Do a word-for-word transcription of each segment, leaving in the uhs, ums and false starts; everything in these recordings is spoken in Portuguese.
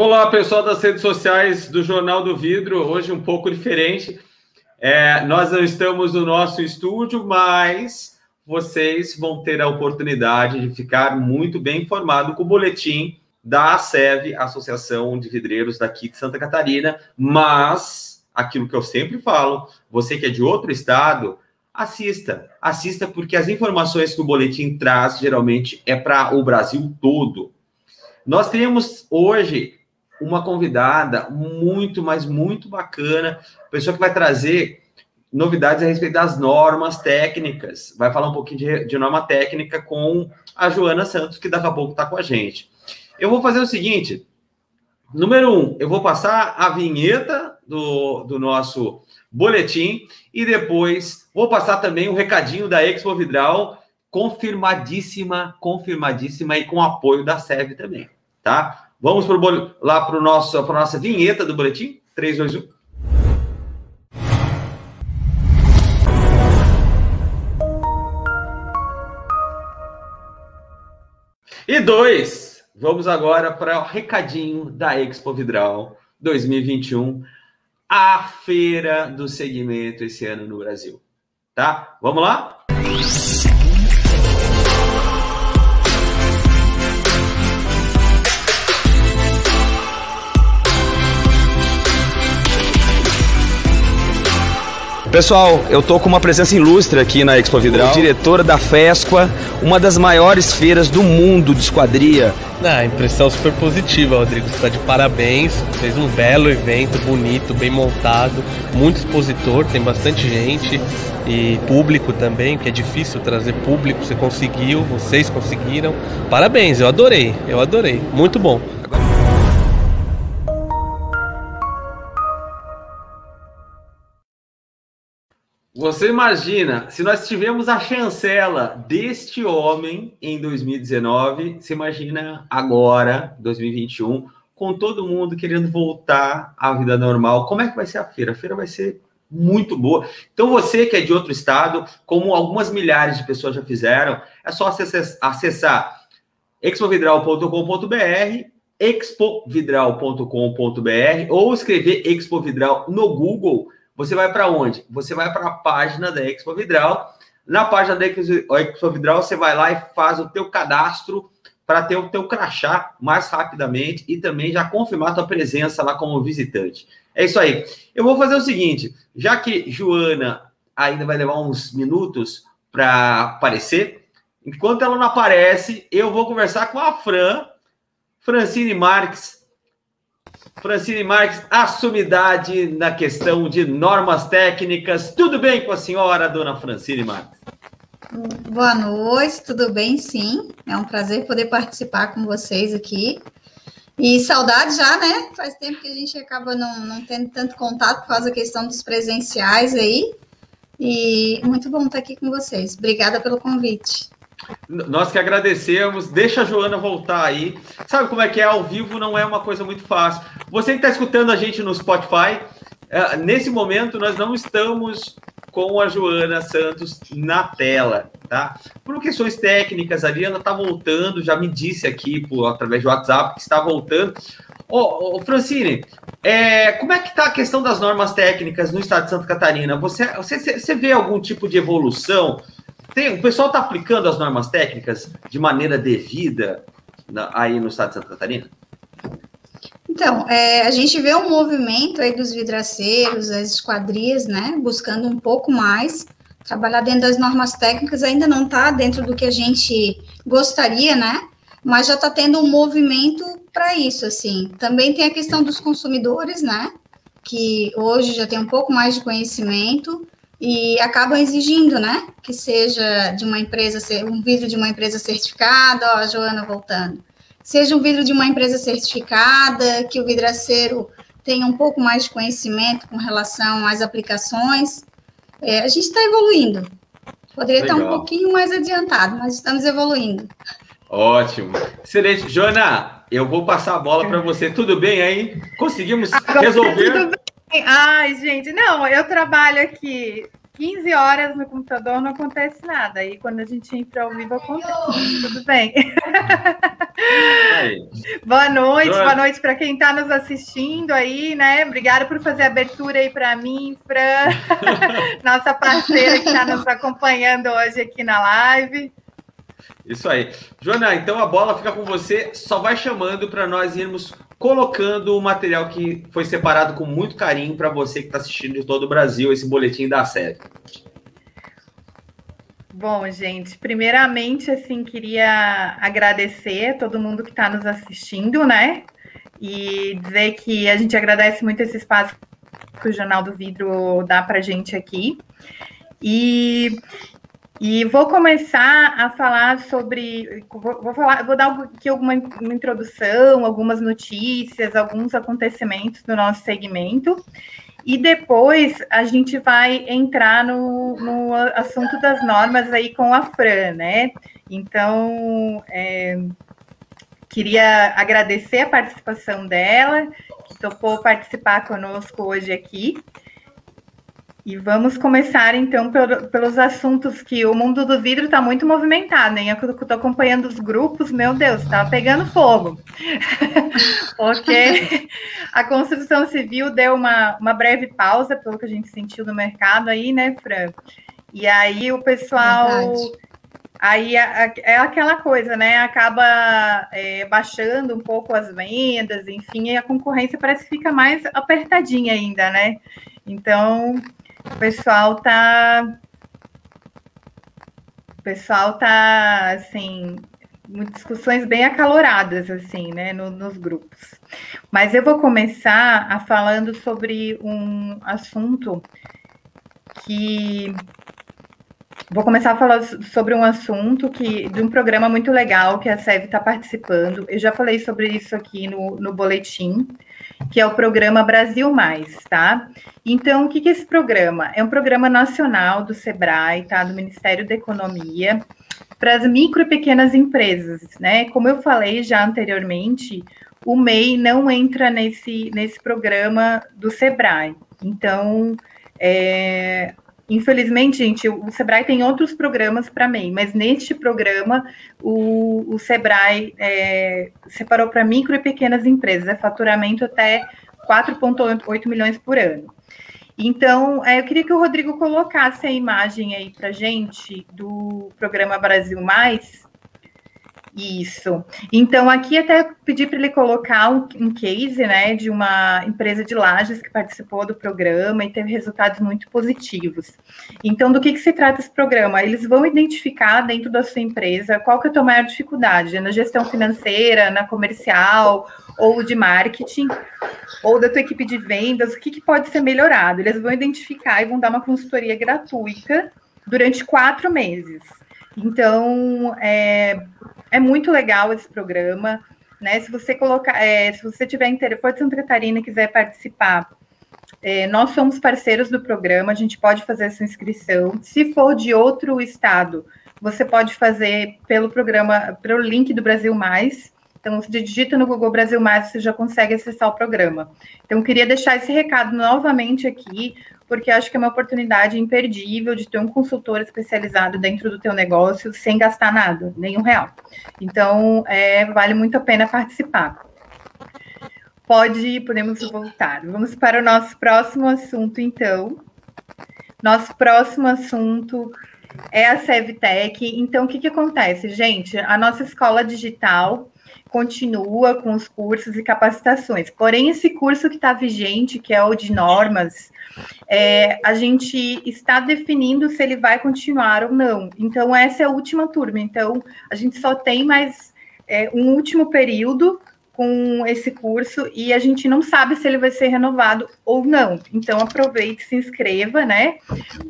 Olá, pessoal das redes sociais do Jornal do Vidro. Hoje um pouco diferente. É, nós não estamos no nosso estúdio, mas vocês vão ter a oportunidade de ficar muito bem informado com o boletim da ASCEVI, Associação de Vidreiros daqui de Santa Catarina. Mas, aquilo que eu sempre falo, você que é de outro estado, assista. Assista porque as informações que o boletim traz, geralmente, é para o Brasil todo. Nós temos hoje uma convidada muito, mas muito bacana, pessoa que vai trazer novidades a respeito das normas técnicas, vai falar um pouquinho de, de norma técnica com a Joana Santos, que daqui a pouco está com a gente. Eu vou fazer o seguinte, número um, eu vou passar a vinheta do, do nosso boletim e depois vou passar também o recadinho da Expo Vidral, confirmadíssima, confirmadíssima e com apoio da S E V também. Tá? Vamos pro bol... lá para a nossa vinheta do boletim. três, dois, um. E dois. Vamos agora para o recadinho da Expo Vidral dois mil e vinte e um, a feira do segmento esse ano no Brasil. Tá? Vamos lá? Pessoal, eu tô com uma presença ilustre aqui na Expo Vidral, diretora da Fesqua, uma das maiores feiras do mundo de esquadria. Ah, impressão super positiva, Rodrigo. Você está de parabéns, fez um belo evento, bonito, bem montado, muito expositor, tem bastante gente e público também, que é difícil trazer público, você conseguiu, vocês conseguiram. Parabéns, eu adorei, eu adorei, muito bom. Você imagina, se nós tivemos a chancela deste homem em dois mil e dezenove, você imagina agora, dois mil e vinte e um, com todo mundo querendo voltar à vida normal. Como é que vai ser a feira? A feira vai ser muito boa. Então você que é de outro estado, como algumas milhares de pessoas já fizeram, é só acessar expo vidral ponto com ponto br, expo vidral ponto com ponto br ou escrever Expo Vidral no Google. Você vai para onde? Você vai para a página da Expo Vidral. Na página da Expo Vidral, você vai lá e faz o teu cadastro para ter o teu crachá mais rapidamente e também já confirmar a tua presença lá como visitante. É isso aí. Eu vou fazer o seguinte, já que Joana ainda vai levar uns minutos para aparecer, enquanto ela não aparece, eu vou conversar com a Fran, Francine Marques, Francine Marques, a sumidade na questão de normas técnicas. Tudo bem com a senhora, dona Francine Marques? Boa noite, tudo bem, sim. É um prazer poder participar com vocês aqui. E saudade já, né? Faz tempo que a gente acaba não, não tendo tanto contato por causa da questão dos presenciais aí. E muito bom estar aqui com vocês. Obrigada pelo convite. Nós que agradecemos, deixa a Joana voltar aí. Sabe como é que é? Ao vivo não é uma coisa muito fácil. Você que está escutando a gente no Spotify, nesse momento nós não estamos com a Joana Santos na tela, tá? Por questões técnicas, a Ariana está voltando, já me disse aqui por, através do WhatsApp que está voltando. Ô, ô Francine, é, como é que está a questão das normas técnicas no estado de Santa Catarina? Você, você, você vê algum tipo de evolução? Tem, o pessoal está aplicando as normas técnicas de maneira devida na, aí no estado de Santa Catarina? Então, é, a gente vê um movimento aí dos vidraceiros, as esquadrias, né, buscando um pouco mais, trabalhar dentro das normas técnicas, ainda não está dentro do que a gente gostaria, né, mas já está tendo um movimento para isso, assim. Também tem a questão dos consumidores, né, que hoje já tem um pouco mais de conhecimento, e acabam exigindo, né, que seja de uma empresa, um vidro de uma empresa certificada, ó, a Joana voltando, seja um vidro de uma empresa certificada, que o vidraceiro tenha um pouco mais de conhecimento com relação às aplicações. É, a gente está evoluindo, poderia Legal. Estar um pouquinho mais adiantado, mas estamos evoluindo. Ótimo, excelente. Joana, eu vou passar a bola para você, tudo bem aí? Conseguimos resolver? Tudo bem. Ai, gente, não, eu trabalho aqui quinze horas no computador não acontece nada. Aí quando a gente entra ao vivo acontece, tudo bem. Boa noite, boa noite para quem está nos assistindo aí, né? Obrigada por fazer a abertura aí para mim, Fran, nossa parceira que está nos acompanhando hoje aqui na live. Isso aí. Joana, então a bola fica com você, só vai chamando para nós irmos colocando o material que foi separado com muito carinho para você que está assistindo de todo o Brasil, esse boletim da SEV. Bom, gente, primeiramente, assim, queria agradecer a todo mundo que está nos assistindo, né? E dizer que a gente agradece muito esse espaço que o Jornal do Vidro dá para a gente aqui. E... E vou começar a falar sobre, vou, falar, vou dar aqui alguma uma introdução, algumas notícias, alguns acontecimentos do nosso segmento, e depois a gente vai entrar no, no assunto das normas aí com a Fran, né? Então, é, queria agradecer a participação dela, que topou participar conosco hoje aqui. E vamos começar, então, pelos assuntos que o mundo do vidro está muito movimentado, hein? Eu estou acompanhando os grupos, meu Deus, está pegando fogo. Porque a construção civil deu uma, uma breve pausa, pelo que a gente sentiu no mercado aí, né, Fran? E aí o pessoal... Verdade. Aí é aquela coisa, né? Acaba é, baixando um pouco as vendas, enfim, e a concorrência parece que fica mais apertadinha ainda, né? Então... O pessoal tá, o pessoal tá, assim, discussões bem acaloradas, assim, né, no, nos grupos. Mas eu vou começar a falando sobre um assunto que, vou começar a falar sobre um assunto que, de um programa muito legal que a SEV está participando. Eu já falei sobre isso aqui no, no boletim, que é o programa Brasil Mais, tá? Então, o que que é esse programa? É um programa nacional do SEBRAE, tá? Do Ministério da Economia, para as micro e pequenas empresas, né? Como eu falei já anteriormente, o M E I não entra nesse, nesse programa do SEBRAE. Então, é... infelizmente, gente, o SEBRAE tem outros programas para M E I, mas neste programa o, o SEBRAE é, separou para micro e pequenas empresas, é faturamento até quatro vírgula oito milhões por ano. Então, é, eu queria que o Rodrigo colocasse a imagem aí para a gente do programa Brasil Mais. Isso. Então, aqui até pedi para ele colocar um, um case, né, de uma empresa de Lages que participou do programa e teve resultados muito positivos. Então, do que, que se trata esse programa? Eles vão identificar dentro da sua empresa qual que é a tua maior dificuldade, na gestão financeira, na comercial, ou de marketing, ou da tua equipe de vendas, o que, que pode ser melhorado. Eles vão identificar e vão dar uma consultoria gratuita durante quatro meses. Então, é... É muito legal esse programa, né? Se você colocar, é, se você tiver interesse de Santa Catarina e quiser participar, é, nós somos parceiros do programa, a gente pode fazer essa inscrição. Se for de outro estado, você pode fazer pelo programa, pelo link do Brasil Mais. Então, se digita no Google Brasil Mais, você já consegue acessar o programa. Então, queria deixar esse recado novamente aqui, porque acho que é uma oportunidade imperdível de ter um consultor especializado dentro do teu negócio sem gastar nada, nenhum real. Então, é, vale muito a pena participar. Pode, podemos voltar. Vamos para o nosso próximo assunto, então. Nosso próximo assunto é a CevTech. Então, o que, que acontece, gente? A nossa escola digital continua com os cursos e capacitações. Porém, esse curso que está vigente, que é o de normas, é, a gente está definindo se ele vai continuar ou não. Então, essa é a última turma. Então, a gente só tem mais é, um último período com esse curso e a gente não sabe se ele vai ser renovado ou não. Então, aproveite, se inscreva, né?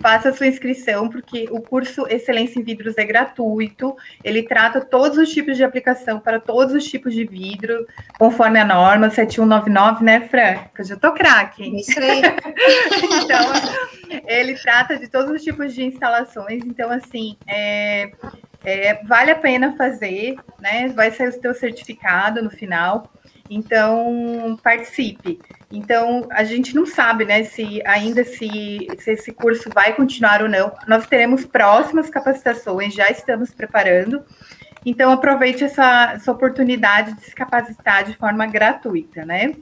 Faça a sua inscrição, porque o curso Excelência em Vidros é gratuito, ele trata todos os tipos de aplicação para todos os tipos de vidro, conforme a norma sete um nove nove, né, Fran? Eu já tô craque. Então, ele trata de todos os tipos de instalações. Então, assim, é... É, vale a pena fazer, né? Vai sair o teu certificado no final. Então, participe. Então, a gente não sabe, né, se ainda se, se esse curso vai continuar ou não. Nós teremos próximas capacitações, já estamos preparando. Então, aproveite essa, essa oportunidade de se capacitar de forma gratuita, né?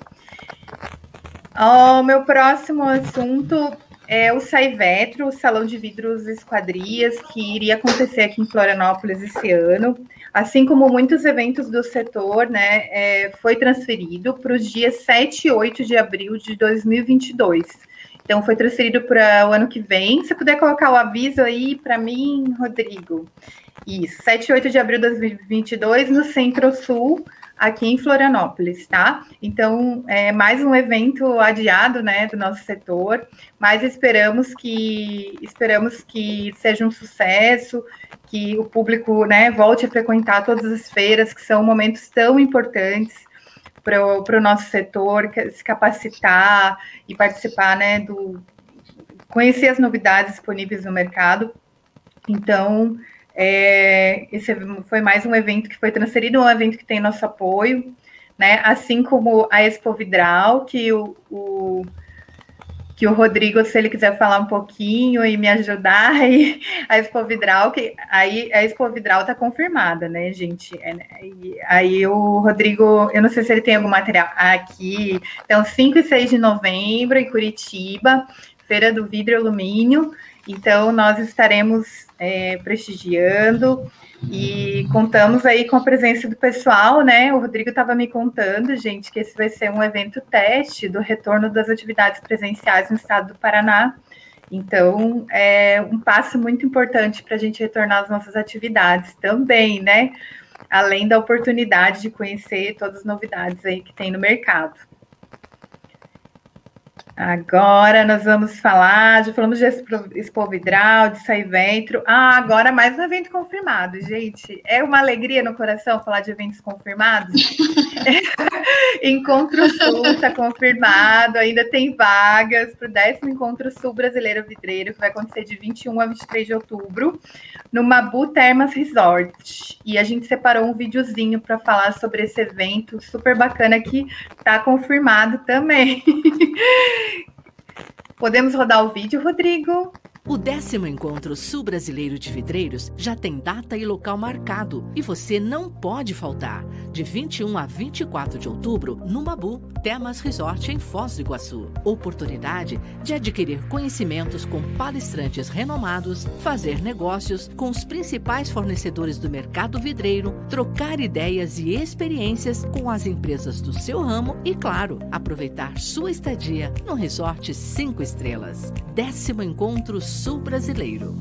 O meu próximo assunto é o Saivetro, o Salão de Vidros Esquadrias, que iria acontecer aqui em Florianópolis esse ano. Assim como muitos eventos do setor, né, é, foi transferido para os dias sete e oito de abril de dois mil e vinte e dois. Então, foi transferido para o ano que vem. Se puder colocar o aviso aí para mim, Rodrigo. Isso, sete e oito de abril de dois mil e vinte e dois, no Centro-Sul, aqui em Florianópolis, tá? Então, é mais um evento adiado, né, do nosso setor, mas esperamos que, esperamos que seja um sucesso, que o público, né, volte a frequentar todas as feiras, que são momentos tão importantes para o nosso setor, se capacitar e participar, né, do... conhecer as novidades disponíveis no mercado. Então... É, esse foi mais um evento que foi transferido, um evento que tem nosso apoio, né? Assim como a Expo Vidral, que o, o, que o Rodrigo, se ele quiser falar um pouquinho e me ajudar, aí, a Expo Vidral, que aí a Expo Vidral está confirmada, né, gente? É, aí o Rodrigo, eu não sei se ele tem algum material aqui, então cinco e seis de novembro em Curitiba, Feira do Vidro e Alumínio. Então, nós estaremos é, prestigiando e contamos aí com a presença do pessoal, né? O Rodrigo estava me contando, gente, que esse vai ser um evento teste do retorno das atividades presenciais no estado do Paraná. Então, é um passo muito importante para a gente retornar às nossas atividades também, né? Além da oportunidade de conhecer todas as novidades aí que tem no mercado. Agora nós vamos falar, já falamos de Expo Vidral, de Saivetro. Ah, agora mais um evento confirmado, gente. É uma alegria no coração falar de eventos confirmados. Encontro Sul está confirmado, ainda tem vagas para o décimo Encontro Sul Brasileiro Vidreiro, que vai acontecer de vinte e um a vinte e três de outubro, no Mabu Thermas Resort. E a gente separou um videozinho para falar sobre esse evento super bacana que está confirmado também. Podemos rodar o vídeo, Rodrigo? O décimo Encontro Sul Brasileiro de Vidreiros já tem data e local marcado e você não pode faltar. De vinte e um a vinte e quatro de outubro, no Mabu Thermas Resort, em Foz do Iguaçu. Oportunidade de adquirir conhecimentos com palestrantes renomados, fazer negócios com os principais fornecedores do mercado vidreiro, trocar ideias e experiências com as empresas do seu ramo e, claro, aproveitar sua estadia no Resort cinco estrelas. Décimo Encontro Sul Sul Brasileiro.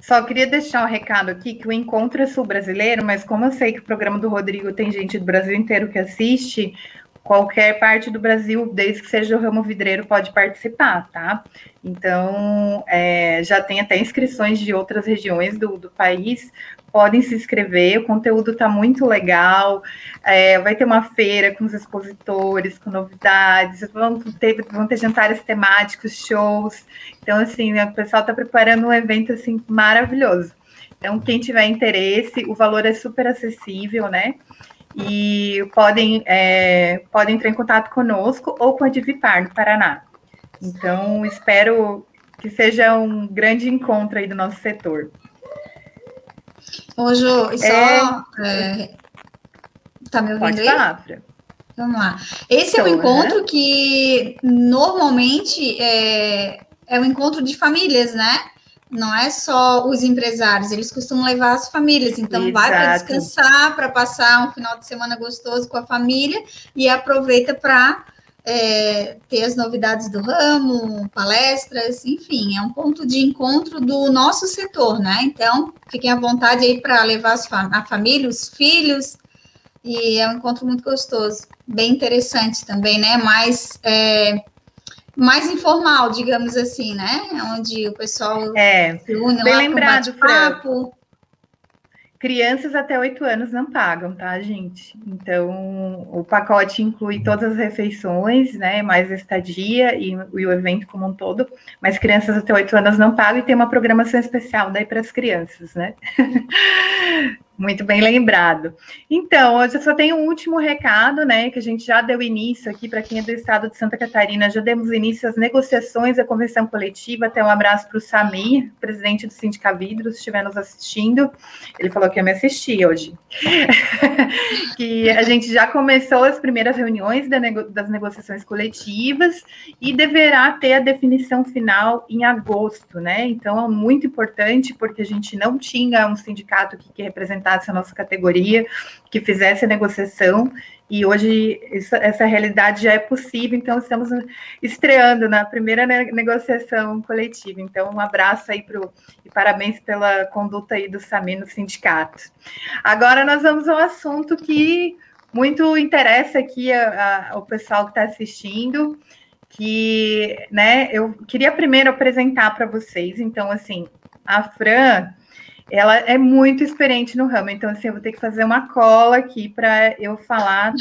Só queria deixar um recado aqui que o Encontro é Sul Brasileiro, mas como eu sei que o programa do Rodrigo tem gente do Brasil inteiro que assiste, qualquer parte do Brasil, desde que seja o ramo vidreiro, pode participar, tá? Então, é, já tem até inscrições de outras regiões do, do país, podem se inscrever, o conteúdo está muito legal, é, vai ter uma feira com os expositores, com novidades, vão ter, vão ter jantares temáticos, shows, então, assim, o pessoal está preparando um evento, assim, maravilhoso. Então, quem tiver interesse, o valor é super acessível, né? E podem, é, podem entrar em contato conosco ou com a Divipar, no Paraná. Então, espero que seja um grande encontro aí do nosso setor. Ô, Jô, e só... É... É... Tá me ouvindo aí? Pode falar, Fran. Vamos lá. Esse então, é um encontro, né, que normalmente é, é um encontro de famílias, né? Não é só os empresários, eles costumam levar as famílias, então Exato. Vai para descansar, para passar um final de semana gostoso com a família e aproveita para é, ter as novidades do ramo, palestras, enfim, é um ponto de encontro do nosso setor, né? Então, fiquem à vontade aí para levar as fam- a família, os filhos, e é um encontro muito gostoso, bem interessante também, né? Mas... É, mais informal, digamos assim, né? Onde o pessoal é, se une bem lá para um bate-papo. Crianças até oito anos não pagam, tá, gente? Então, o pacote inclui todas as refeições, né, mais a estadia e, e o evento como um todo, mas crianças até oito anos não pagam e tem uma programação especial daí para as crianças, né? Muito bem lembrado. Então, hoje eu só tenho um último recado, né, que a gente já deu início aqui, para quem é do estado de Santa Catarina, já demos início às negociações da convenção coletiva. Até um abraço para o Samir, presidente do Sindicato Vidro, se estiver nos assistindo. Ele falou que ia me assistir hoje. Que a gente já começou as primeiras reuniões da nego- das negociações coletivas e deverá ter a definição final em agosto, né? Então, é muito importante, porque a gente não tinha um sindicato que, que representa essa nossa categoria, que fizesse a negociação, e hoje essa, essa realidade já é possível, então estamos estreando na primeira negociação coletiva. Então, um abraço aí pro, e parabéns pela conduta aí do Samir no sindicato. Agora nós vamos ao assunto que muito interessa aqui ao pessoal que está assistindo, que, né, eu queria primeiro apresentar para vocês. Então, assim, a Fran, ela é muito experiente no ramo, então, assim, eu vou ter que fazer uma cola aqui para eu falar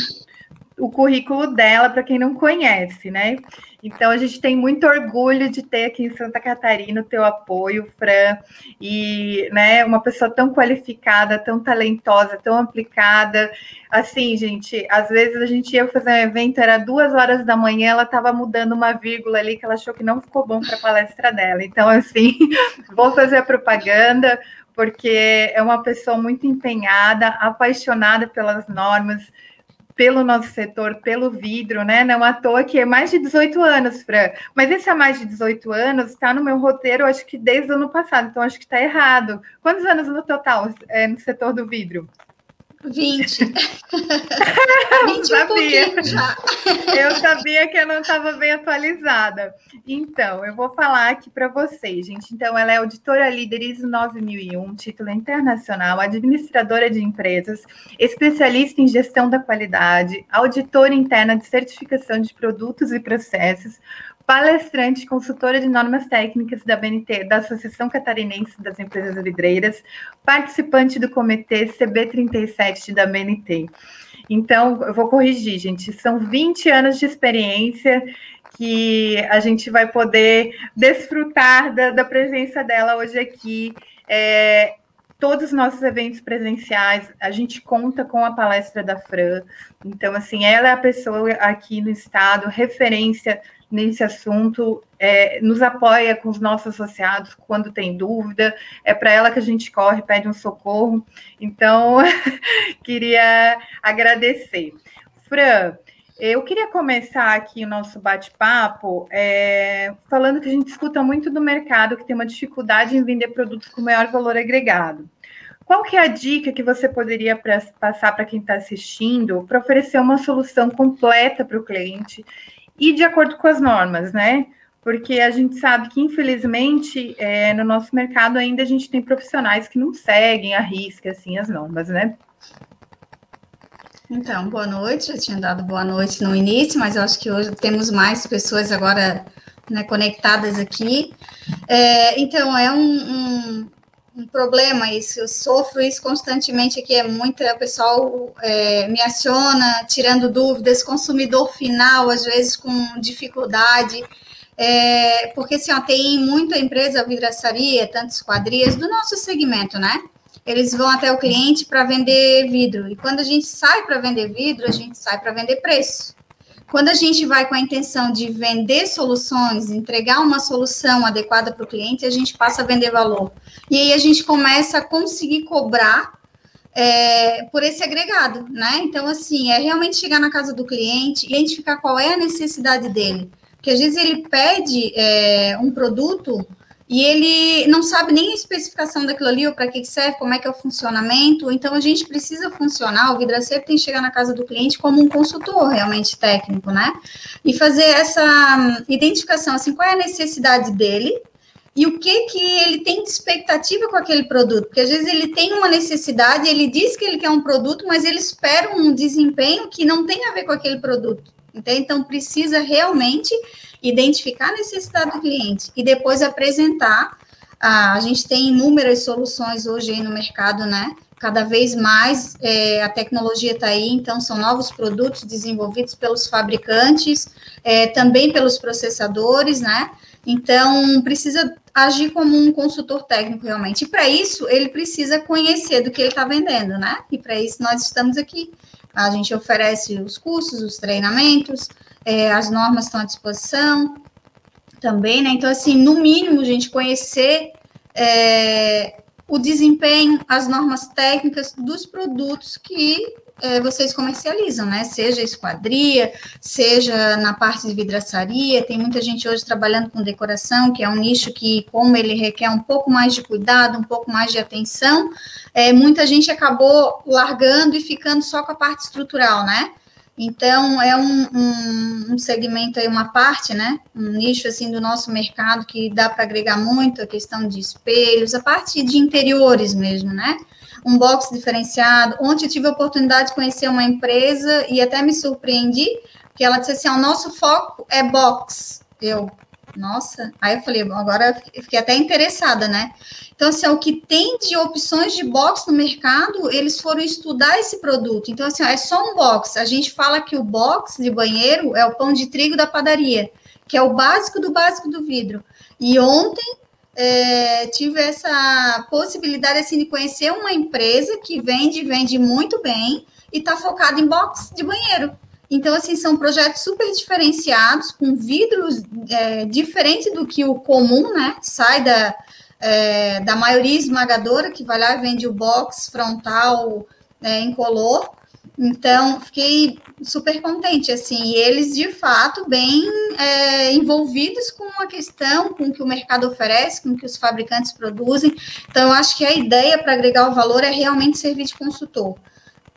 o currículo dela para quem não conhece, né? Então, a gente tem muito orgulho de ter aqui em Santa Catarina o teu apoio, Fran, e, né, uma pessoa tão qualificada, tão talentosa, tão aplicada. Assim, gente, às vezes a gente ia fazer um evento, era duas horas da manhã, ela estava mudando uma vírgula ali que ela achou que não ficou bom para a palestra dela. Então, assim, vou fazer a propaganda, porque é uma pessoa muito empenhada, apaixonada pelas normas, pelo nosso setor, pelo vidro, né? Não à toa que é mais de dezoito anos, Fran. Mas esse é mais de dezoito anos está no meu roteiro, acho que desde o ano passado, então acho que está errado. Quantos anos no total é no setor do vidro? vinte. vinte eu sabia. Um já. Eu sabia que eu não estava bem atualizada. Então, eu vou falar aqui para vocês, gente. Então, ela é auditora líder I S O nove mil e um, título internacional, administradora de empresas, especialista em gestão da qualidade, auditora interna de certificação de produtos e processos, palestrante, consultora de normas técnicas da A B N T, da Associação Catarinense das Empresas Vidreiras, participante do comitê C B trinta e sete da A B N T. Então, eu vou corrigir, gente, são vinte anos de experiência que a gente vai poder desfrutar da, da presença dela hoje aqui. É, todos os nossos eventos presenciais, a gente conta com a palestra da Fran. Então, assim, ela é a pessoa aqui no estado, referência nesse assunto, é, nos apoia com os nossos associados quando tem dúvida, é para ela que a gente corre, pede um socorro. Então, queria agradecer. Fran, eu queria começar aqui o nosso bate-papo é, falando que a gente escuta muito do mercado que tem uma dificuldade em vender produtos com maior valor agregado. Qual que é a dica que você poderia pra, passar para quem está assistindo para oferecer uma solução completa para o cliente e de acordo com as normas, né? Porque a gente sabe que, infelizmente, é, no nosso mercado ainda a gente tem profissionais que não seguem à risca, assim, as normas, né? Então, boa noite. Eu tinha dado boa noite no início, mas eu acho que hoje temos mais pessoas agora, né, conectadas aqui. É, então, é um, um, um problema isso. Eu sofro isso constantemente aqui. É muita, o pessoal é, me aciona, tirando dúvidas, consumidor final, às vezes com dificuldade. É, porque, assim, ó, tem muita empresa vidraçaria, tantas quadrias do nosso segmento, né? Eles vão até o cliente para vender vidro. E quando a gente sai para vender vidro, a gente sai para vender preço. Quando a gente vai com a intenção de vender soluções, entregar uma solução adequada para o cliente, a gente passa a vender valor. E aí a gente começa a conseguir cobrar é, por esse agregado, né? Então, assim, é realmente chegar na casa do cliente, identificar qual é a necessidade dele. Porque às vezes ele pede é, um produto e ele não sabe nem a especificação daquilo ali, ou para que serve, como é que é o funcionamento. Então, a gente precisa funcionar, o vidraceiro tem que chegar na casa do cliente como um consultor realmente técnico, né? E fazer essa identificação, assim, qual é a necessidade dele e o que, que ele tem de expectativa com aquele produto. Porque, às vezes, ele tem uma necessidade, ele diz que ele quer um produto, mas ele espera um desempenho que não tem a ver com aquele produto. Então, precisa realmente identificar a necessidade do cliente e depois apresentar. A gente tem inúmeras soluções hoje aí no mercado, né? Cada vez mais é, a tecnologia está aí, então são novos produtos desenvolvidos pelos fabricantes, é, também pelos processadores, né? Então, precisa agir como um consultor técnico, realmente. E para isso, ele precisa conhecer do que ele está vendendo, né? E para isso, nós estamos aqui. A gente oferece os cursos, os treinamentos, é, as normas estão à disposição também, né? Então, assim, no mínimo, a gente conhecer... É, o desempenho, as normas técnicas dos produtos que é, vocês comercializam, né? Seja esquadria, seja na parte de vidraçaria, tem muita gente hoje trabalhando com decoração, que é um nicho que, como ele requer um pouco mais de cuidado, um pouco mais de atenção, é, muita gente acabou largando e ficando só com a parte estrutural, né? Então, é um, um, um segmento aí, uma parte, né, um nicho, assim, do nosso mercado que dá para agregar muito a questão de espelhos, a parte de interiores mesmo, né, um box diferenciado. Ontem eu tive a oportunidade de conhecer uma empresa e até me surpreendi, porque ela disse assim, ah, o nosso foco é box. Eu, nossa, aí eu falei, agora eu fiquei até interessada, né. Então, assim, o que tem de opções de box no mercado, eles foram estudar esse produto. Então, assim, é só um box. A gente fala que o box de banheiro é o pão de trigo da padaria, que é o básico do básico do vidro. E ontem é, tive essa possibilidade, assim, de conhecer uma empresa que vende, vende muito bem e está focada em box de banheiro. Então, assim, são projetos super diferenciados, com vidros é, diferente do que o comum, né? Sai da... É, da maioria esmagadora, que vai lá e vende o box frontal é, incolor. Então, fiquei super contente, assim, e eles, de fato, bem é, envolvidos com a questão, com o que o mercado oferece, com o que os fabricantes produzem. Então, eu acho que a ideia para agregar o valor é realmente servir de consultor,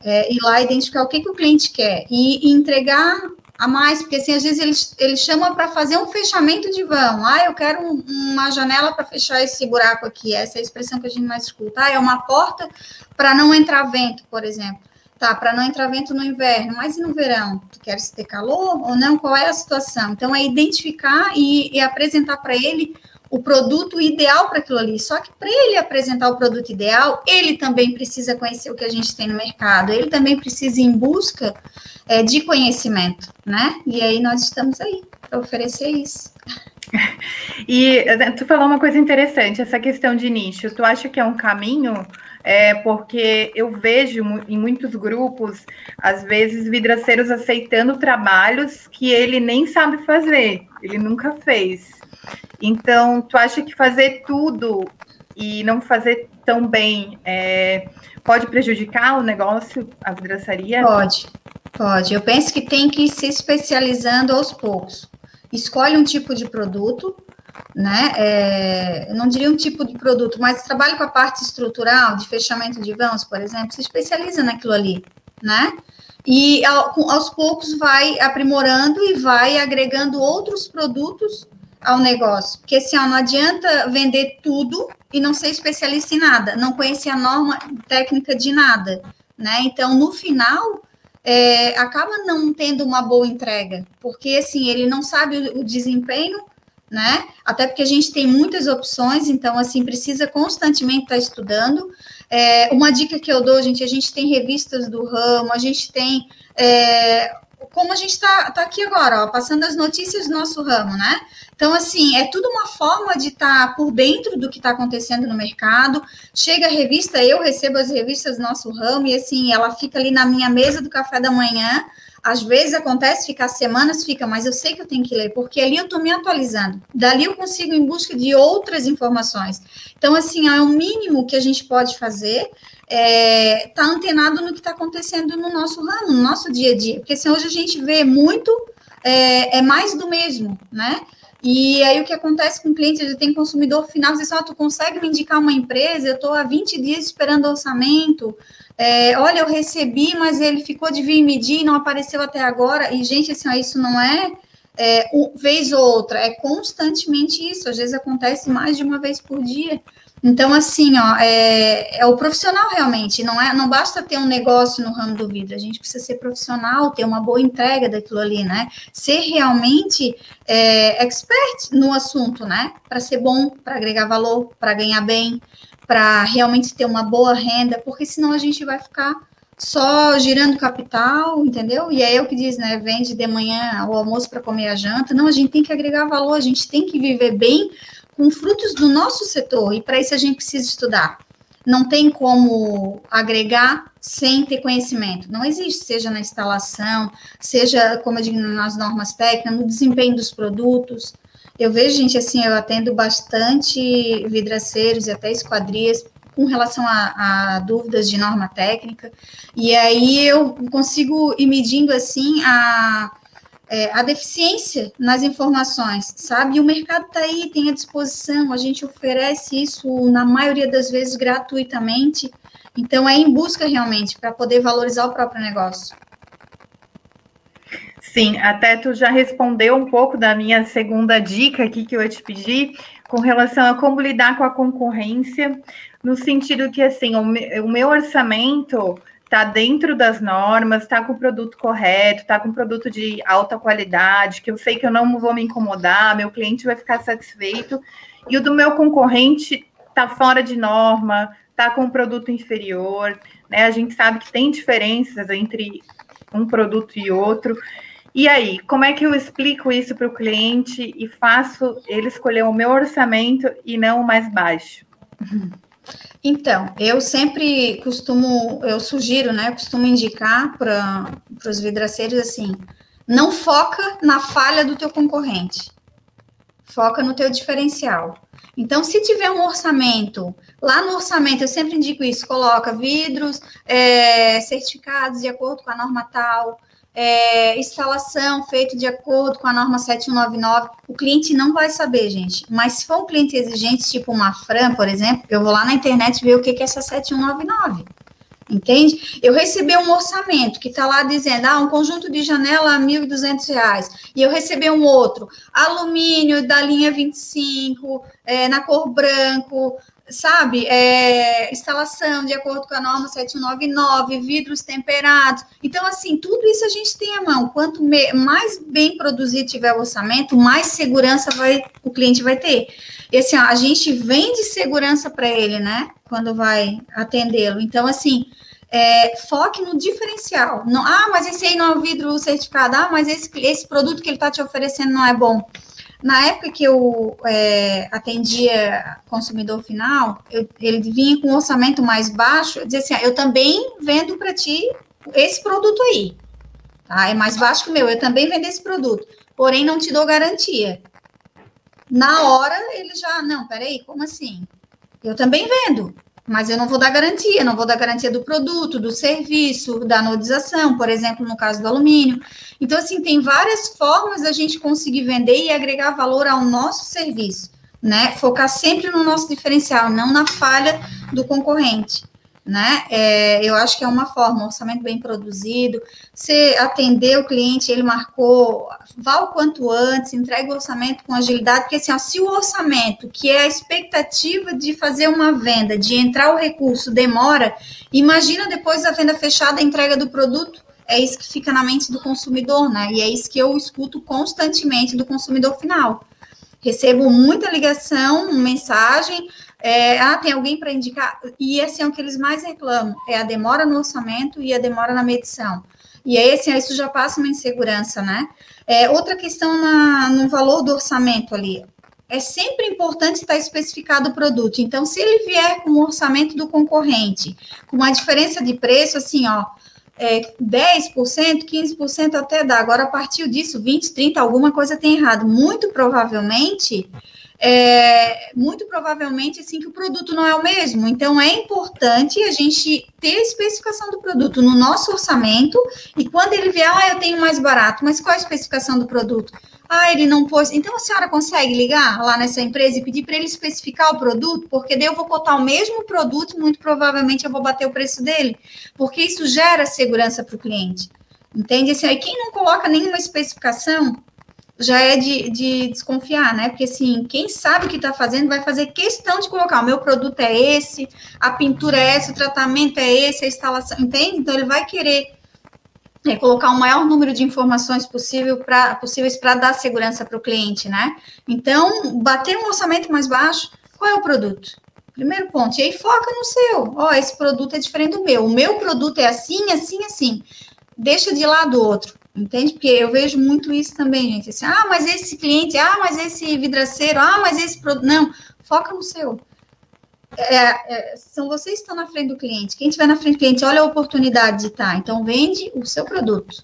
é, ir lá identificar o que, que o cliente quer e, e entregar a mais, porque assim, às vezes eles, eles chamam para fazer um fechamento de vão. Ah, eu quero um, uma janela para fechar esse buraco aqui. Essa é a expressão que a gente mais escuta. Ah, é uma porta para não entrar vento, por exemplo. Tá, para não entrar vento no inverno, mas e no verão? Tu queres ter calor ou não? Qual é a situação? Então, é identificar e, e apresentar para ele o produto ideal para aquilo ali. Só que para ele apresentar o produto ideal, ele também precisa conhecer o que a gente tem no mercado. Ele também precisa ir em busca é, de conhecimento, né? E aí nós estamos aí para oferecer isso. E tu falou uma coisa interessante, essa questão de nicho. Tu acha que é um caminho? É porque eu vejo em muitos grupos, às vezes, vidraceiros aceitando trabalhos que ele nem sabe fazer, ele nunca fez. Então, tu acha que fazer tudo e não fazer tão bem é, pode prejudicar o negócio, a vidraçaria? Pode, pode. Eu penso que tem que ir se especializando aos poucos. Escolhe um tipo de produto, né? É, eu não diria um tipo de produto, mas trabalha com a parte estrutural, de fechamento de vãos, por exemplo, se especializa naquilo ali, né? E aos poucos vai aprimorando e vai agregando outros produtos ao negócio, porque assim, ó, não adianta vender tudo e não ser especialista em nada, não conhecer a norma técnica de nada, né? Então, no final, é, acaba não tendo uma boa entrega, porque assim, ele não sabe o, o desempenho, né? Até porque a gente tem muitas opções, então, assim, precisa constantemente estar estudando. É, uma dica que eu dou, gente, a gente tem revistas do ramo, a gente tem... É, como a gente está tá aqui agora, ó, passando as notícias do nosso ramo, né? Então, assim, é tudo uma forma de estar tá por dentro do que está acontecendo no mercado. Chega a revista, eu recebo as revistas do nosso ramo, e assim, ela fica ali na minha mesa do café da manhã. Às vezes acontece, fica semanas, fica, mas eu sei que eu tenho que ler, porque ali eu estou me atualizando. Dali eu consigo ir em busca de outras informações. Então, assim, ó, é o mínimo que a gente pode fazer. É, tá antenado no que está acontecendo no nosso ramo, no nosso dia a dia, porque assim, hoje a gente vê muito, é, é mais do mesmo, né? E aí o que acontece com o cliente, ele tem consumidor final, você diz, ó, tu consegue me indicar uma empresa? Eu estou há vinte dias esperando orçamento, é, olha, eu recebi, mas ele ficou de vir medir e não apareceu até agora, e gente, assim, ó, isso não é, é uma vez ou outra, é constantemente isso, às vezes acontece mais de uma vez por dia. Então, assim, ó, é, é o profissional realmente, não, é, não basta ter um negócio no ramo do vidro, a gente precisa ser profissional, ter uma boa entrega daquilo ali, né? Ser realmente é, expert no assunto, né? Para ser bom, para agregar valor, para ganhar bem, para realmente ter uma boa renda, porque senão a gente vai ficar só girando capital, entendeu? E é eu que diz, né, vende de manhã o almoço para comer a janta. Não, a gente tem que agregar valor, a gente tem que viver bem com frutos do nosso setor, e para isso a gente precisa estudar. Não tem como agregar sem ter conhecimento. Não existe, seja na instalação, seja, como eu digo, nas normas técnicas, no desempenho dos produtos. Eu vejo, gente, assim, eu atendo bastante vidraceiros e até esquadrias com relação a, a dúvidas de norma técnica, e aí eu consigo ir medindo, assim, a, é, a deficiência nas informações, sabe? E o mercado está aí, tem à disposição, a gente oferece isso, na maioria das vezes, gratuitamente. Então, é em busca, realmente, para poder valorizar o próprio negócio. Sim, até tu já respondeu um pouco da minha segunda dica aqui que eu ia te pedir, com relação a como lidar com a concorrência, no sentido que, assim, o meu orçamento está dentro das normas, está com o produto correto, está com o produto de alta qualidade, que eu sei que eu não vou me incomodar, meu cliente vai ficar satisfeito, e o do meu concorrente está fora de norma, está com um produto inferior, né? A gente sabe que tem diferenças entre um produto e outro. E aí, como é que eu explico isso para o cliente e faço ele escolher o meu orçamento e não o mais baixo? Então, eu sempre costumo, eu sugiro, né, costumo indicar para os vidraceiros assim, não foca na falha do teu concorrente, foca no teu diferencial. Então, se tiver um orçamento, lá no orçamento, eu sempre indico isso, coloca vidros é, certificados de acordo com a norma tal, É, instalação feita de acordo com a norma sete um nove nove, o cliente não vai saber, gente, mas se for um cliente exigente, tipo uma Fran, por exemplo, eu vou lá na internet ver o que, que é essa sete um nove nove, entende? Eu recebi um orçamento que está lá dizendo, ah, um conjunto de janela a mil e duzentos reais, e eu recebi um outro, alumínio da linha vinte e cinco, é, na cor branco, sabe, é, instalação de acordo com a norma sete um nove nove, vidros temperados. Então, assim, tudo isso a gente tem à mão. Quanto me, mais bem produzido tiver o orçamento, mais segurança vai, o cliente vai ter. E, assim, ó, a gente vende segurança para ele, né, quando vai atendê-lo. Então, assim, é, foque no diferencial. Não, ah, mas esse aí não é o vidro certificado. Ah, mas esse, esse produto que ele está te oferecendo não é bom. Na época que eu é, atendia consumidor final, eu, ele vinha com um orçamento mais baixo, eu dizia assim, ah, eu também vendo para ti esse produto aí, tá? É mais baixo que o meu, eu também vendo esse produto, porém não te dou garantia. Na hora, ele já, não, peraí, como assim? Eu também vendo, mas eu não vou dar garantia, não vou dar garantia do produto, do serviço, da anodização, por exemplo, no caso do alumínio. Então, assim, tem várias formas da gente conseguir vender e agregar valor ao nosso serviço, né? Focar sempre no nosso diferencial, não na falha do concorrente, né? É, eu acho que é uma forma, um orçamento bem produzido, você atender o cliente, ele marcou, vá o quanto antes, entregue o orçamento com agilidade, porque assim, ó, se o orçamento, que é a expectativa de fazer uma venda, de entrar o recurso, demora, imagina depois da venda fechada, a entrega do produto. É isso que fica na mente do consumidor, né? E é isso que eu escuto constantemente do consumidor final. Recebo muita ligação, mensagem, é, ah, tem alguém para indicar? E, assim, é o que eles mais reclamam, é a demora no orçamento e a demora na medição. E aí, assim, isso já passa uma insegurança, né? É, outra questão na, no valor do orçamento ali. É sempre importante estar especificado o produto. Então, se ele vier com o orçamento do concorrente, com uma diferença de preço, assim, ó, É, dez por cento, quinze por cento até dá, agora a partir disso, vinte por cento, trinta por cento, alguma coisa tem errado, muito provavelmente, é, muito provavelmente, assim, que o produto não é o mesmo, então é importante a gente ter a especificação do produto no nosso orçamento, e quando ele vier, ah, eu tenho mais barato, mas qual é a especificação do produto? Ah, ele não pôs, então a senhora consegue ligar lá nessa empresa e pedir para ele especificar o produto, porque daí eu vou cotar o mesmo produto, muito provavelmente eu vou bater o preço dele, porque isso gera segurança para o cliente, entende? Assim, aí quem não coloca nenhuma especificação, já é de, de desconfiar, né? Porque, assim, quem sabe o que está fazendo vai fazer questão de colocar, o meu produto é esse, a pintura é essa, o tratamento é esse, a instalação, entende? Então, ele vai querer é colocar o maior número de informações possível pra, possíveis para dar segurança para o cliente, né? Então, bater um orçamento mais baixo, qual é o produto? primeiro ponto. E aí foca no seu. Ó, esse produto é diferente do meu. O meu produto é assim, assim, assim. Deixa de lado o outro. Entende? Porque eu vejo muito isso também, gente. Assim, ah, mas esse cliente, ah, mas esse vidraceiro, ah, mas esse produto. Não, foca no seu. É, é, são vocês que estão na frente do cliente. Quem estiver na frente do cliente, olha a oportunidade de estar. Então, vende o seu produto.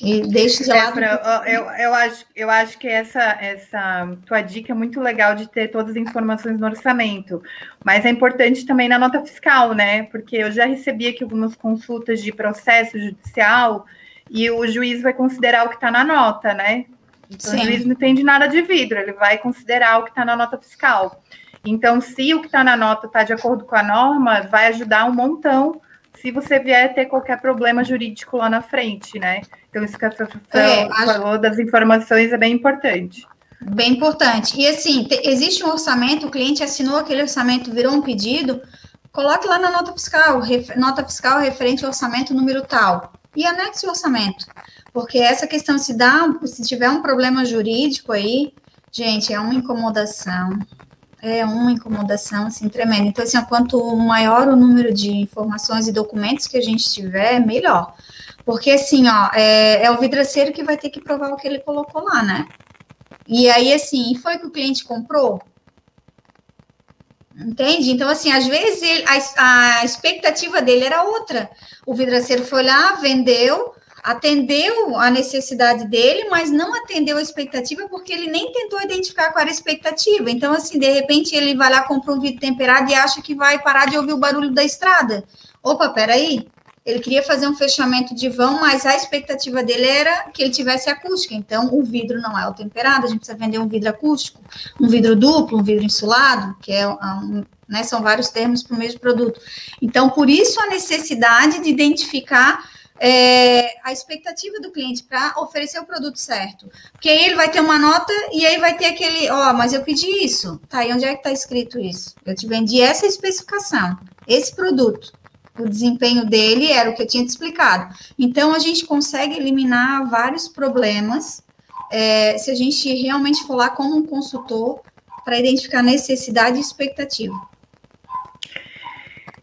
E deixa de lado. É, eu, eu, acho, eu acho que essa, essa tua dica é muito legal de ter todas as informações no orçamento. Mas é importante também na nota fiscal, né? Porque eu já recebi aqui algumas consultas de processo judicial. E o juiz vai considerar o que está na nota, né? Então, o juiz não entende nada de vidro, ele vai considerar o que está na nota fiscal. Então, se o que está na nota está de acordo com a norma, vai ajudar um montão se você vier ter qualquer problema jurídico lá na frente, né? Então, isso que a Associação é, falou acho... das informações é bem importante. Bem importante. E, assim, existe um orçamento, o cliente assinou aquele orçamento, virou um pedido, coloque lá na nota fiscal, ref... nota fiscal referente ao orçamento número tal. E anexe o orçamento, porque essa questão se dá, se tiver um problema jurídico aí, gente, é uma incomodação, é uma incomodação, assim, tremenda. Então, assim, quanto maior o número de informações e documentos que a gente tiver, melhor. Porque, assim, ó, é, é o vidraceiro que vai ter que provar o que ele colocou lá, né? E aí, assim, foi que o cliente comprou? Entende? Então, assim, às vezes ele, a, a expectativa dele era outra. O vidraceiro foi lá, vendeu, atendeu a necessidade dele, mas não atendeu a expectativa porque ele nem tentou identificar qual era a expectativa. Então, assim, de repente ele vai lá, compra um vidro temperado e acha que vai parar de ouvir o barulho da estrada. Opa, peraí, ele queria fazer um fechamento de vão, mas a expectativa dele era que ele tivesse acústica. Então, o vidro não é o temperado, a gente precisa vender um vidro acústico, um vidro duplo, um vidro insulado, que é um, né, são vários termos para o mesmo produto. Então, por isso a necessidade de identificar é, a expectativa do cliente para oferecer o produto certo. Porque aí ele vai ter uma nota e aí vai ter aquele, ó, oh, mas eu pedi isso. Tá, e onde é que está escrito isso? Eu te vendi essa especificação, esse produto. O desempenho dele era o que eu tinha te explicado. Então, a gente consegue eliminar vários problemas é, se a gente realmente for lá como um consultor para identificar necessidade e expectativa.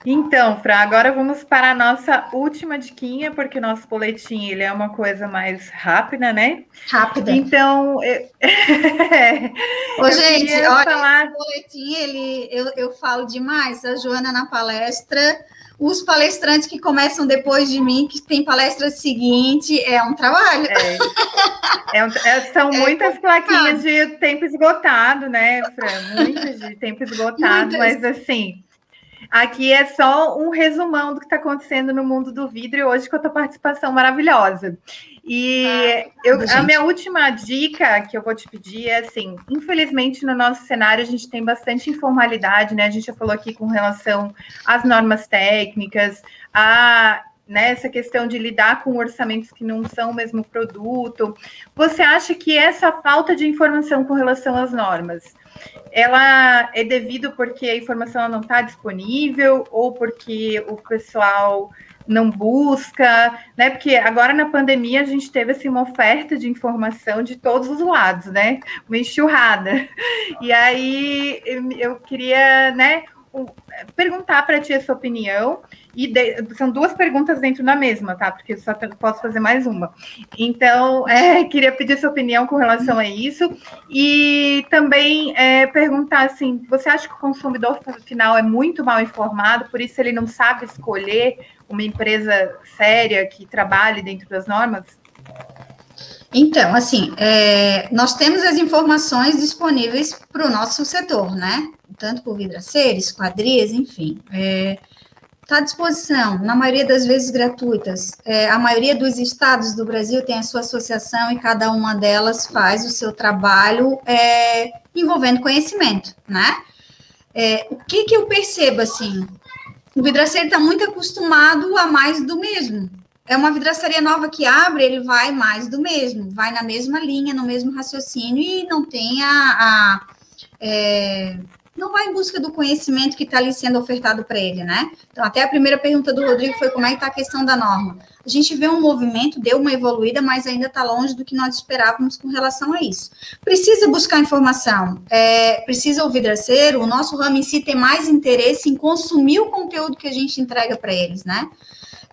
Então, Fra, agora vamos para a nossa última diquinha, porque o nosso boletim ele é uma coisa mais rápida, né? Rápida. Então, eu... Ô, eu gente, olha, falar... esse boletim, ele, eu, eu falo demais, a Joana na palestra... Os palestrantes que começam depois de mim, que tem palestra seguinte, é um trabalho. É. É um, é, são é muitas complicado. Plaquinhas de tempo esgotado, né, Fran? Muitas de tempo esgotado, muitas. Mas assim, aqui é só um resumão do que está acontecendo no mundo do vidro hoje com a tua participação maravilhosa. E ah, eu, a minha última dica que eu vou te pedir é assim, infelizmente no nosso cenário a gente tem bastante informalidade, né? A gente já falou aqui com relação às normas técnicas, a né, essa questão de lidar com orçamentos que não são o mesmo produto. Você acha que essa falta de informação com relação às normas, ela é devido porque a informação não está disponível ou porque o pessoal... não busca, né? Porque agora na pandemia a gente teve assim, uma oferta de informação de todos os lados, né? Uma enxurrada. E aí eu queria, né, perguntar para ti a sua opinião. E de... são duas perguntas dentro da mesma, tá? Porque eu só posso fazer mais uma. Então, é, queria pedir a sua opinião com relação a isso. E também é, perguntar, assim, você acha que o consumidor final é muito mal informado, por isso ele não sabe escolher uma empresa séria que trabalhe dentro das normas? Então, assim, é, nós temos as informações disponíveis para o nosso setor, né? Tanto por vidraceiros, quadrias, enfim. É, está à disposição, na maioria das vezes gratuitas. É, a maioria dos estados do Brasil tem a sua associação e cada uma delas faz o seu trabalho é, envolvendo conhecimento, né? É, o que que eu percebo, assim... O vidraceiro está muito acostumado a mais do mesmo. É uma vidraçaria nova que abre, ele vai mais do mesmo, vai na mesma linha, no mesmo raciocínio e não tem a, a, é, não vai em busca do conhecimento que está ali sendo ofertado para ele, né? Então, até a primeira pergunta do Rodrigo foi como é que está a questão da norma. A gente vê um movimento, deu uma evoluída, mas ainda está longe do que nós esperávamos com relação a isso. Precisa buscar informação, é, precisa o vidraceiro, o nosso ramo em si tem mais interesse em consumir o conteúdo que a gente entrega para eles, né?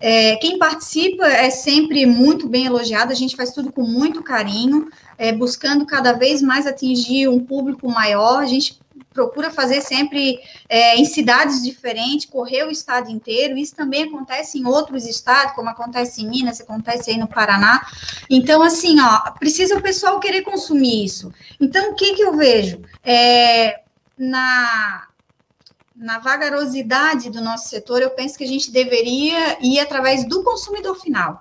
É, quem participa é sempre muito bem elogiado, a gente faz tudo com muito carinho, é, buscando cada vez mais atingir um público maior, a gente procura fazer sempre é, em cidades diferentes, correr o estado inteiro, isso também acontece em outros estados, como acontece em Minas, acontece aí no Paraná, então, assim, ó, precisa o pessoal querer consumir isso. Então, o que que eu vejo? É, na... Na vagarosidade do nosso setor, eu penso que a gente deveria ir através do consumidor final,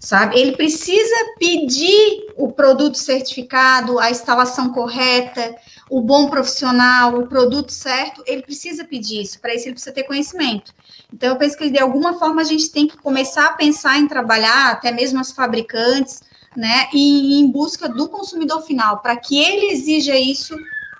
sabe? Ele precisa pedir o produto certificado, a instalação correta, o bom profissional, o produto certo, ele precisa pedir isso, para isso ele precisa ter conhecimento. Então, eu penso que, de alguma forma, a gente tem que começar a pensar em trabalhar, até mesmo as fabricantes, né? E em busca do consumidor final, para que ele exija isso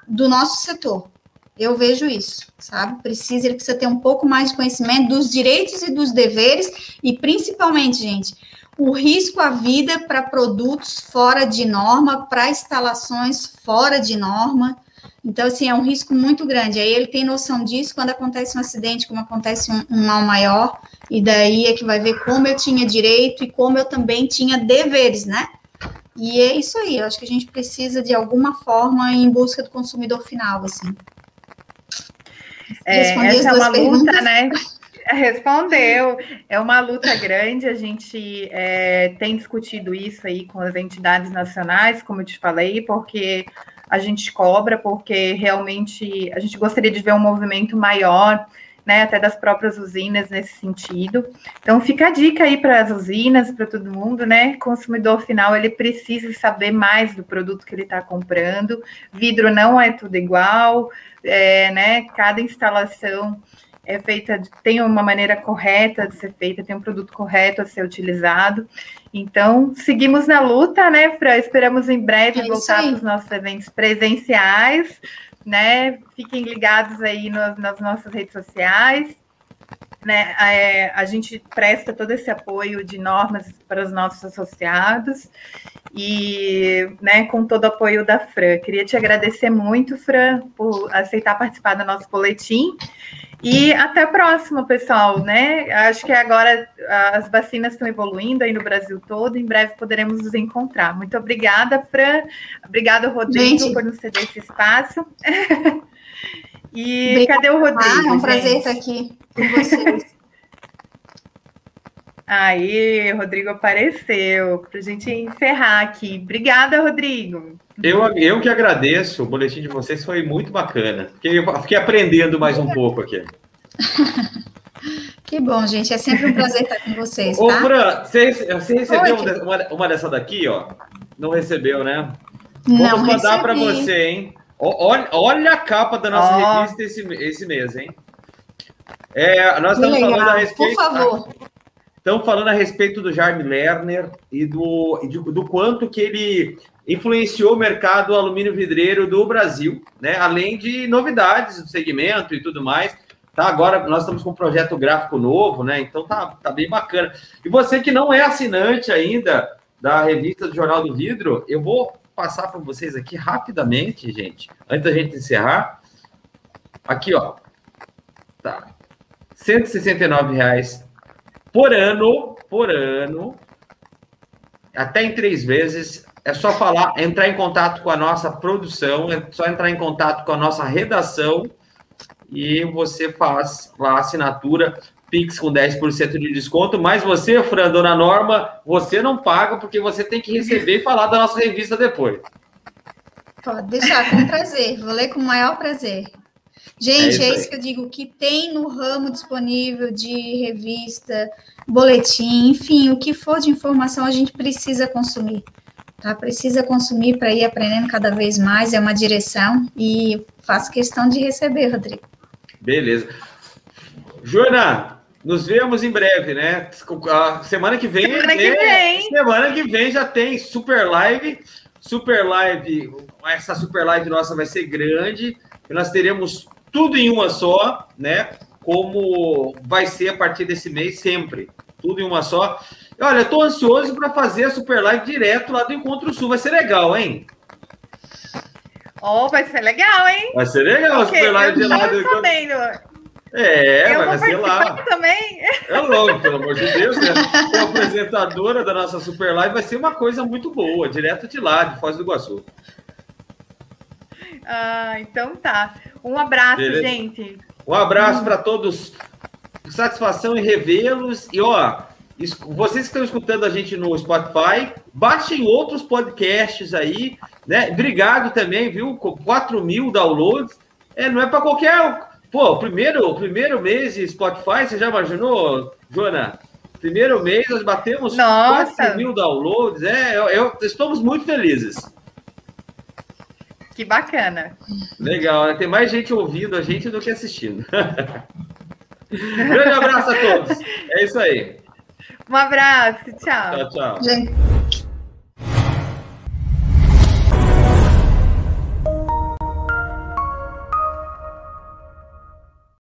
do nosso setor. Eu vejo isso, sabe? Precisa, ele precisa ter um pouco mais de conhecimento dos direitos e dos deveres e, principalmente, gente, o risco à vida para produtos fora de norma, para instalações fora de norma. Então, assim, é um risco muito grande. Aí ele tem noção disso quando acontece um acidente, como acontece um, um mal maior, e daí é que vai ver como eu tinha direito e como eu também tinha deveres, né? E é isso aí. Eu acho que a gente precisa, de alguma forma, ir em busca do consumidor final, assim. É, essa é uma luta, né? Respondeu. É uma luta grande, a gente é, tem discutido isso aí com as entidades nacionais, como eu te falei, porque a gente cobra, porque realmente a gente gostaria de ver um movimento maior, né, até das próprias usinas nesse sentido. Então, fica a dica aí para as usinas, para todo mundo, né? Consumidor final, ele precisa saber mais do produto que ele está comprando. Vidro não é tudo igual, é, né? Cada instalação é feita, tem uma maneira correta de ser feita, tem um produto correto a ser utilizado. Então, seguimos na luta, né, Fran? Esperamos em breve é voltar para os nossos eventos presenciais, né? Fiquem ligados aí nas, nas nossas redes sociais, né? É, a gente presta todo esse apoio de normas para os nossos associados e, né, com todo o apoio da Fran. Queria te agradecer muito, Fran, por aceitar participar do nosso boletim. E até a próxima, pessoal, né? Acho que agora as vacinas estão evoluindo aí no Brasil todo, em breve poderemos nos encontrar. Muito obrigada, Fran. Obrigada, Rodrigo, gente, por nos ceder esse espaço. E obrigada. Cadê o Rodrigo? Ah, é um prazer estar aqui com vocês. Aí, Rodrigo apareceu, para a gente encerrar aqui. Obrigada, Rodrigo. Eu, eu que agradeço, o boletim de vocês foi muito bacana. Fiquei, fiquei aprendendo mais um pouco aqui. Que bom, gente, é sempre um prazer estar com vocês, tá? Ô, Fran, você, você recebeu Oi, uma, uma dessa daqui, ó? Não recebeu, né? Vamos não mandar para você, hein? Olha, olha a capa da nossa oh. revista esse, esse mês, hein? É, nós estamos legal. falando a respeito... Por favor. A... Estão falando a respeito do Jaime Lerner e do, de, do quanto que ele influenciou o mercado alumínio vidreiro do Brasil, né? Além de novidades do segmento e tudo mais. Tá, agora nós estamos com um projeto gráfico novo, né? Então tá, tá bem bacana. E você que não é assinante ainda da revista do Jornal do Vidro, eu vou passar para vocês aqui rapidamente, gente, antes da gente encerrar. Aqui, ó. Tá. cento e sessenta e nove reais. Por ano, por ano, até em três vezes, é só falar, entrar em contato com a nossa produção, é só entrar em contato com a nossa redação e você faz lá a assinatura Pix com dez por cento de desconto, mas você, Fran, dona Norma, você não paga porque você tem que receber e falar da nossa revista depois. Pode deixar, com prazer, vou ler com o maior prazer. Gente, é isso, é isso que eu digo, que tem no ramo disponível de revista, boletim, enfim, o que for de informação a gente precisa consumir, tá? Precisa consumir para ir aprendendo cada vez mais, é uma direção e faço questão de receber, Rodrigo. Beleza. Joana, nos vemos em breve, né? A semana que vem... Semana que vem! Semana que vem já tem Super Live, Super Live, essa Super Live nossa vai ser grande, e nós teremos... tudo em uma só, né? Como vai ser a partir desse mês sempre. Tudo em uma só. Olha, eu estou ansioso para fazer a Super Live direto lá do Encontro Sul. Vai ser legal, hein? Oh, vai ser legal, hein? Vai ser legal a okay, Super Live de lá do Encontro Sul. É, eu vai ser lá. Também. É logo, pelo amor de Deus, né? A apresentadora da nossa Super Live vai ser uma coisa muito boa, direto de lá, de Foz do Iguaçu. Ah, então tá. Um abraço, beleza, gente. Um abraço para todos. Satisfação em revê-los. E, ó, vocês que estão escutando a gente no Spotify, baixem outros podcasts aí, né? Obrigado também, viu? quatro mil downloads. É, não é para qualquer... Pô, primeiro, primeiro mês de Spotify, você já imaginou, Joana? Primeiro mês, nós batemos Nossa. quatro mil downloads. É, eu, eu, estamos muito felizes. Que bacana. Legal, né? Tem mais gente ouvindo a gente do que assistindo. Grande abraço a todos. É isso aí. Um abraço, tchau. Tchau, tchau. Gente.